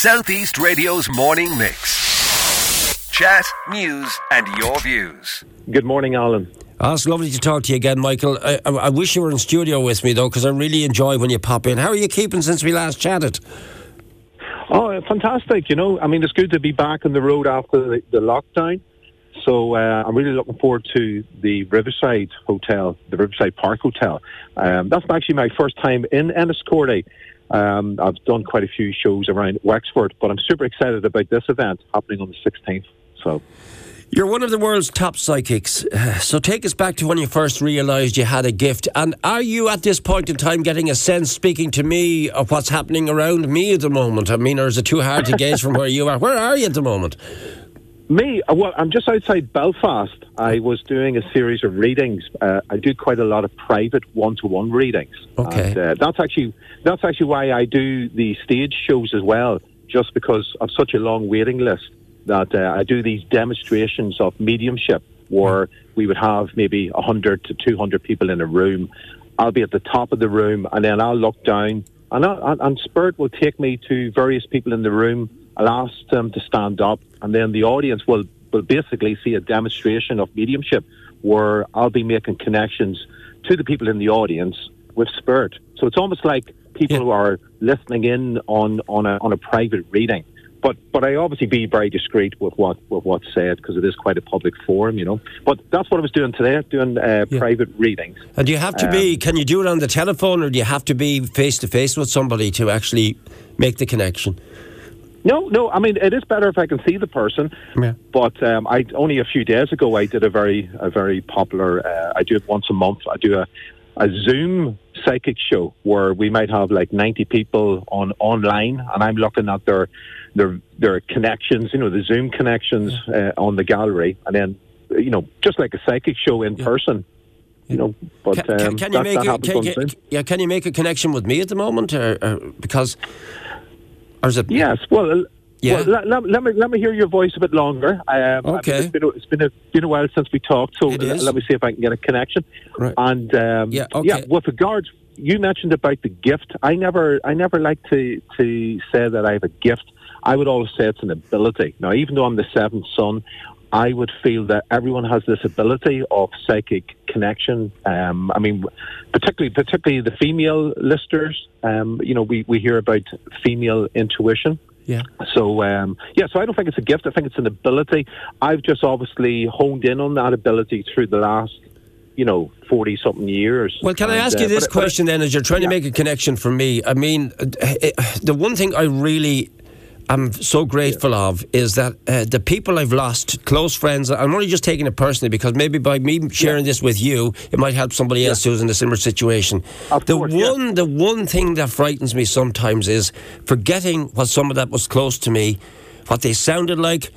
Southeast Radio's morning mix. Chat, news, and your views. Good morning, Alan. Oh, it's lovely to talk to you again, Michael. I wish you were in studio with me, though, because I really enjoy when you pop in. How are you keeping since we last chatted? Oh, fantastic. You know, I mean, it's good to be back on the road after the lockdown. So I'm really looking forward to the Riverside Hotel, the Riverside Park Hotel. That's actually my first time in Enniscorthy. I've done quite a few shows around Wexford, but I'm super excited about this event happening on the 16th. So, you're one of the world's top psychics. So take us back to when you first realised you had a gift. And are you at this point in time getting a sense, speaking to me, of what's happening around me at the moment? I mean, or is it too hard to gauge from where you are? Where are you at the moment? Me? Well, I'm just outside Belfast. I was doing a series of readings. I do quite a lot of private one-to-one readings. Okay. And, that's actually why I do the stage shows as well, just because of such a long waiting list that I do these demonstrations of mediumship where we would have maybe 100 to 200 people in a room. I'll be at the top of the room, and then I'll look down, and Spirit will take me to various people in the room. I'll ask them to stand up, and then the audience will basically see a demonstration of mediumship where I'll be making connections to the people in the audience with Spirit. So it's almost like people who are listening in on a private reading. But I obviously be very discreet with what's said, because it is quite a public forum, you know. But that's what I was doing today, doing private readings. And do you have to can you do it on the telephone, or do you have to be face-to-face with somebody to actually make the connection? No, I mean, it is better if I can see the person, but I only a few days ago I did a very popular, I do it once a month, I do a Zoom psychic show where we might have like 90 people online, and I'm looking at their connections, you know, the Zoom connections on the gallery, and then, you know, just like a psychic show in person. You know, but can you make a connection with me at the moment, or because? Or is it? Yes. Well, let me hear your voice a bit longer. Okay. I mean, it's been a while since we talked, so let me see if I can get a connection. Right. And with regards, you mentioned about the gift. I never like to say that I have a gift. I would always say it's an ability. Now, even though I'm the seventh son, I would feel that everyone has this ability of psychic connection. I mean, particularly the female listeners. You know, we hear about female intuition. Yeah. So, so I don't think it's a gift. I think it's an ability. I've just obviously honed in on that ability through the last, 40-something years. Well, can I ask you this question then, as you're trying to make a connection for me? I mean, the one thing I really... I'm so grateful of is that the people I've lost, close friends, I'm only just taking it personally because maybe by me sharing this with you, it might help somebody else who's in a similar situation. The one thing that frightens me sometimes is forgetting what someone that was close to me, what they sounded like,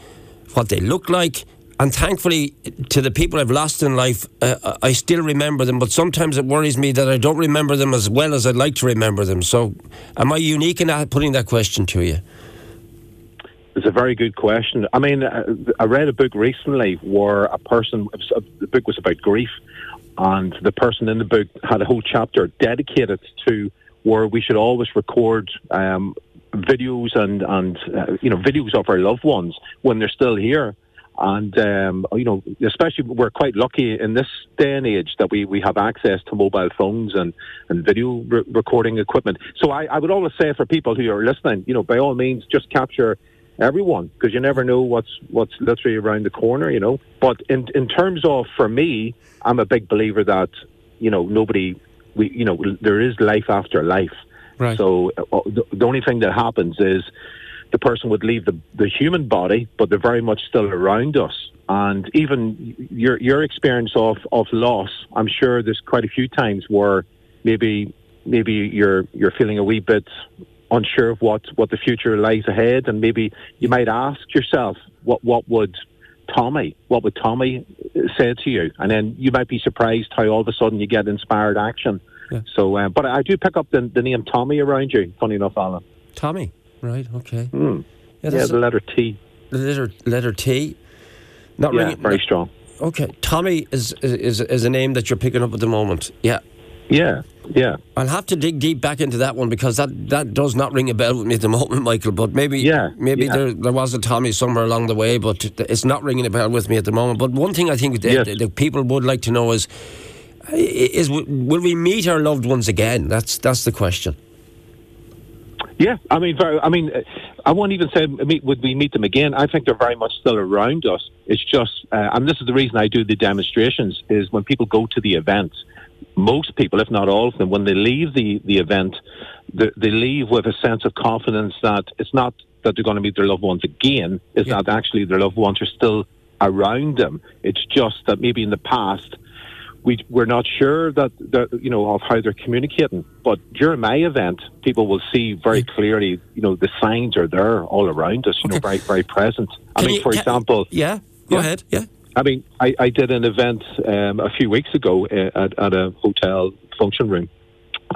what they looked like. And thankfully, to the people I've lost in life, I still remember them. But sometimes it worries me that I don't remember them as well as I'd like to remember them. So am I unique in putting that question to you? It's a very good question. I mean, I read a book recently where the book was about grief, and the person in the book had a whole chapter dedicated to where we should always record videos and videos of our loved ones when they're still here. And, especially we're quite lucky in this day and age that we have access to mobile phones and video recording equipment. So I would always say for people who are listening, by all means, just capture everyone, because you never know what's literally around the corner, But in terms of, for me, I'm a big believer that, there is life after life. Right. So the only thing that happens is the person would leave the human body, but they're very much still around us. And even your experience of loss, I'm sure there's quite a few times where maybe you're feeling a wee bit unsure of what the future lies ahead, and maybe you might ask yourself, what would Tommy say to you? And then you might be surprised how all of a sudden you get inspired action. Yeah. So, but I do pick up the name Tommy around you, funny enough, Alan. Tommy, right, okay. Mm. Yeah, the letter T. The letter T? Not really. Yeah, very strong. Okay, Tommy is a name that you're picking up at the moment, yeah. Yeah, yeah. I'll have to dig deep back into that one, because that does not ring a bell with me at the moment, Michael. But maybe there was a Tommy somewhere along the way, but it's not ringing a bell with me at the moment. But one thing I think the people would like to know is will we meet our loved ones again? That's the question. Yeah, I mean, I won't even say would we meet them again. I think they're very much still around us. It's just, and this is the reason I do the demonstrations, is when people go to the event, most people, if not all of them, when they leave the event, they leave with a sense of confidence that it's not that they're going to meet their loved ones again, it's that actually their loved ones are still around them. It's just that maybe in the past, we're not sure of how they're communicating, but during my event, people will see very clearly. The signs are there all around us. Okay. Very, very present. For example, go ahead. Yeah, I mean, I did an event a few weeks ago at a hotel function room,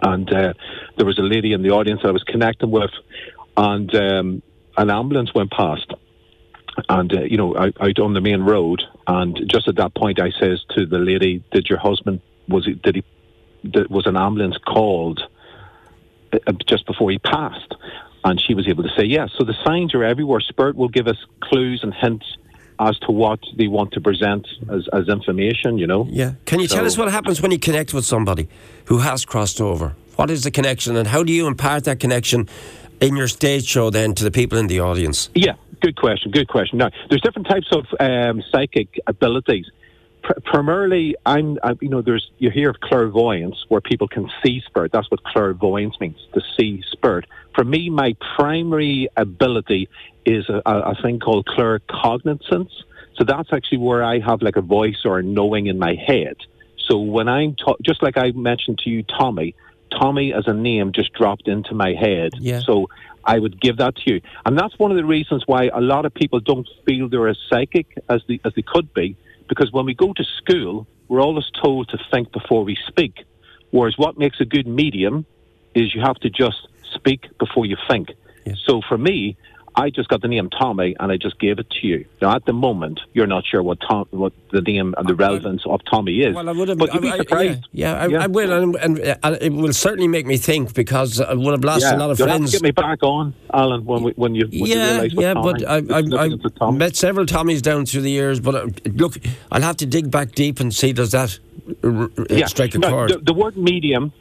and there was a lady in the audience that I was connecting with, and an ambulance went past. And, out on the main road, and just at that point I says to the lady, was an ambulance called just before he passed? And she was able to say yes. So the signs are everywhere. Spirit will give us clues and hints as to what they want to present as information, Yeah. Can you tell us what happens when you connect with somebody who has crossed over? What is the connection, and how do you impart that connection in your stage show then to the people in the audience? Yeah. Good question. Now, there's different types of psychic abilities. Primarily, you hear of clairvoyance, where people can see spirit. That's what clairvoyance means, to see spirit. For me, my primary ability is a thing called claircognizance. So that's actually where I have like a voice or a knowing in my head. So when I'm just like I mentioned to you, Tommy as a name just dropped into my head. Yeah. So I would give that to you. And that's one of the reasons why a lot of people don't feel they're as psychic as they could be, because when we go to school, we're always told to think before we speak. Whereas what makes a good medium is you have to just speak before you think. Yeah. So for me, I just got the name Tommy and I just gave it to you. Now, at the moment, you're not sure what the name and the relevance of Tommy is. Well, I would have. But you'd be surprised. I will, and it will certainly make me think, because I would have lost a lot of friends. Have to get me back on, Alan, when you realise but I've met several Tommies down through the years. But look, I'll have to dig back deep and see, does that strike a chord? The word medium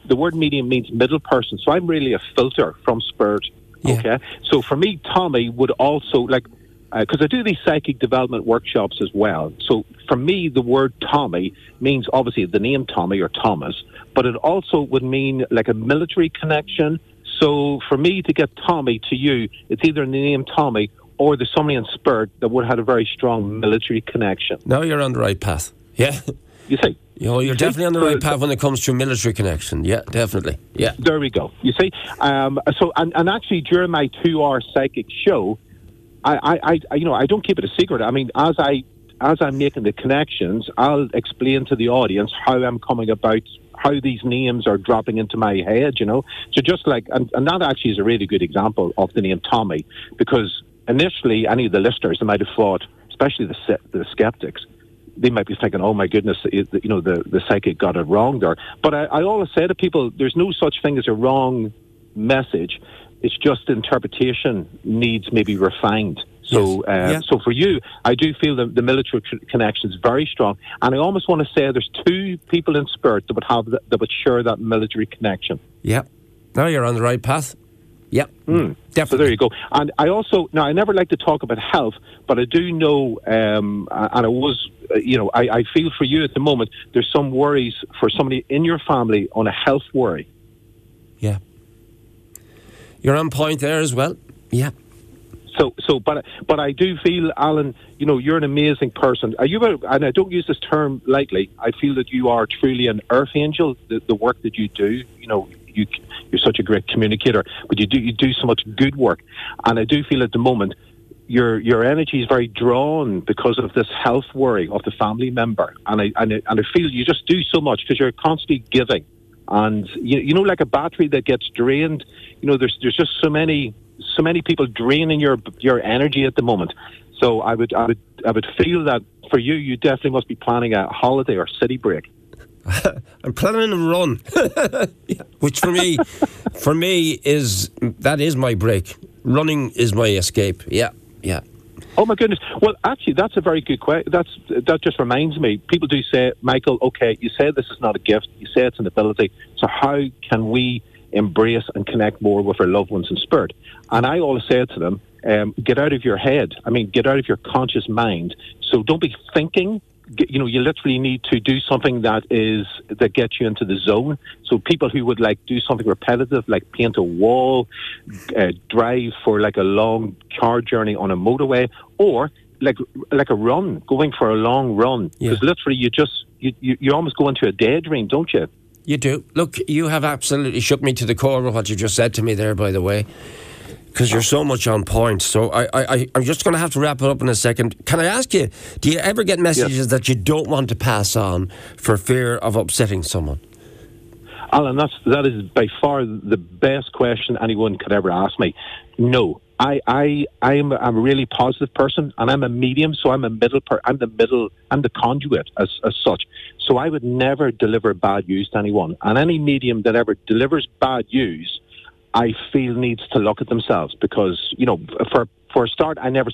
means middle person, so I'm really a filter from spirit. Yeah. Okay, so for me, Tommy would also, because I do these psychic development workshops as well. So for me, the word Tommy means obviously the name Tommy or Thomas, but it also would mean like a military connection. So for me to get Tommy to you, it's either in the name Tommy or there's somebody in spirit that would have had a very strong military connection. Now you're on the right path. Yeah. You see? You're definitely on the right path when it comes to military connection. Yeah, definitely. Yeah. There we go. You see? So actually during my 2-hour psychic show, I don't keep it a secret. I mean, as I'm making the connections, I'll explain to the audience how I'm coming about, how these names are dropping into my head, So just like, and that actually is a really good example of the name Tommy, because initially any of the listeners, they might have thought, especially the skeptics, they might be thinking, oh my goodness, the psychic got it wrong there. But I always say to people, there's no such thing as a wrong message. It's just interpretation needs maybe refined. So so for you, I do feel the military connection is very strong. And I almost want to say there's two people in spirit that would have that would share that military connection. Yeah. Now you're on the right path. Yep, definitely. So there you go. And I also, now I never like to talk about health, but I do know, and it was, I feel for you at the moment, there's some worries for somebody in your family on a health worry. Yeah. You're on point there as well. Yeah. But I do feel, Alan, you're an amazing person. And I don't use this term lightly. I feel that you are truly an earth angel, the work that you do, You're such a great communicator, but you do so much good work, and I do feel at the moment your energy is very drawn because of this health worry of the family member, and I feel you just do so much because you're constantly giving, and like a battery that gets drained, there's just so many people draining your energy at the moment. So I would feel that for you definitely must be planning a holiday or city break. I'm planning a run, which for me is my break. Running is my escape. Yeah, yeah. Oh my goodness! Well, actually, that's a very good question. That just reminds me. People do say, Michael, okay, you say this is not a gift. You say it's an ability. So how can we embrace and connect more with our loved ones in spirit? And I always say to them, get out of your head. I mean, get out of your conscious mind. So don't be thinking. You know, you literally need to do something that gets you into the zone. So people who would like do something repetitive, like paint a wall, drive for like a long car journey on a motorway, or like a run, going for a long run. Because literally, you almost go into a daydream, don't you? You do. Look, you have absolutely shook me to the core with what you just said to me there, by the way. Because you're so much on point. So I'm just going to have to wrap it up in a second. Can I ask you, do you ever get messages that you don't want to pass on for fear of upsetting someone? Alan, that is by far the best question anyone could ever ask me. No. I'm a really positive person, and I'm a medium, so I'm the conduit as such. So I would never deliver bad news to anyone. And any medium that ever delivers bad news, I feel needs to look at themselves, because, you know, for a start, I never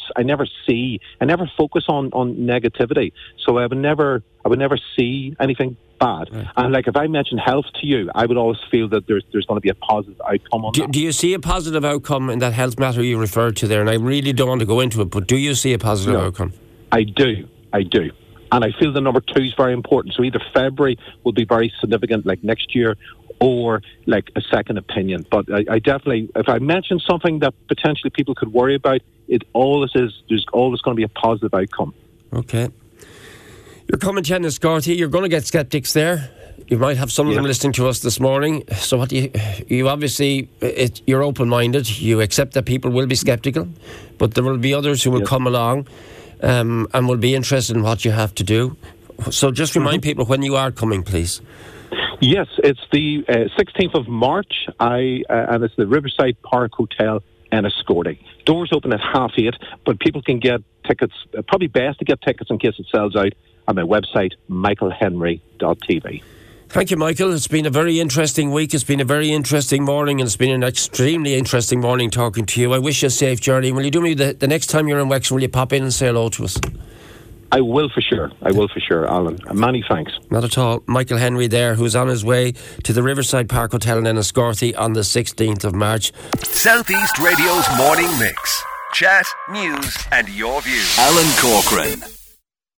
focus on negativity. So I would never see anything bad. Right. And like, if I mention health to you, I would always feel that there's going to be a positive outcome on that. Do you see a positive outcome in that health matter you referred to there? And I really don't want to go into it, but do you see a positive outcome? I do. And I feel the number 2 is very important. So either February will be very significant, like next year, or like a second opinion. But I definitely, if I mention something that potentially people could worry about, there's always going to be a positive outcome. Okay. You're coming to Enniscorthy. You're going to get sceptics there. You might have some of them listening to us this morning. So what do you obviously, you're open-minded. You accept that people will be sceptical, but there will be others who will come along. And will be interested in what you have to do. So just remind people when you are coming, please. Yes, it's the 16th of March, and it's the Riverside Park Hotel, Enniscorthy. Doors open at 8:30, but people can get tickets. Probably best to get tickets in case it sells out on my website, michaelhenry.tv. Thank you, Michael. It's been a very interesting week. It's been a very interesting morning, and it's been an extremely interesting morning talking to you. I wish you a safe journey. Will you do me the next time you're in Wexford, will you pop in and say hello to us? I will for sure. I will for sure, Alan. Many thanks. Not at all. Michael Henry there, who's on his way to the Riverside Park Hotel in Enniscorthy on the 16th of March. Southeast Radio's Morning Mix. Chat, news and your views. Alan Corcoran.